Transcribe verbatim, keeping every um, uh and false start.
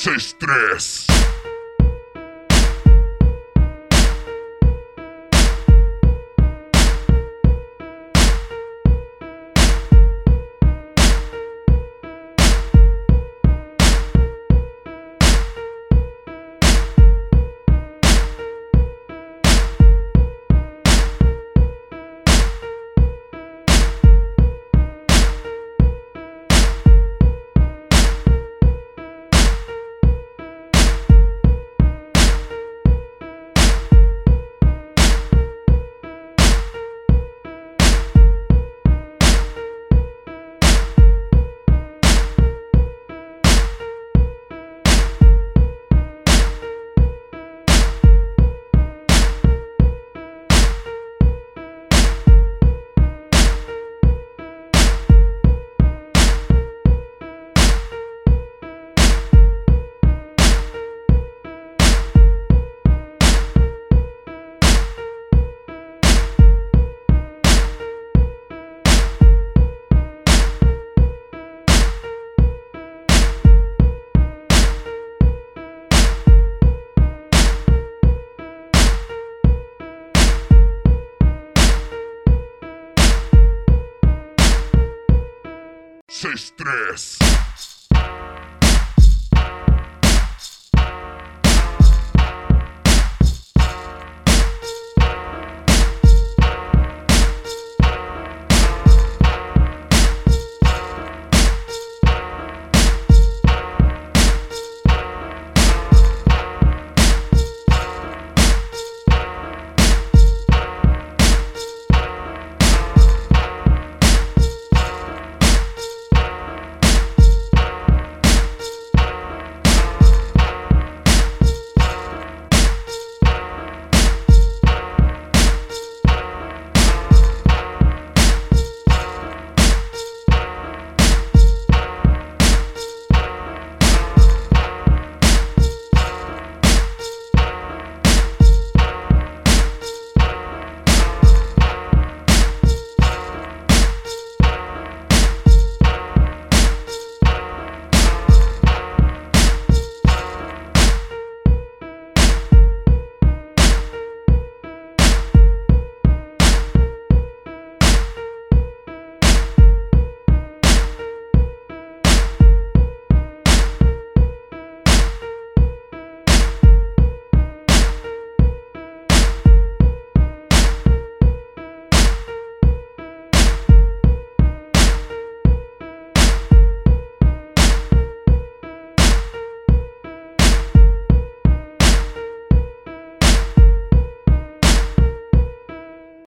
sesenta y tres. sesenta y tres.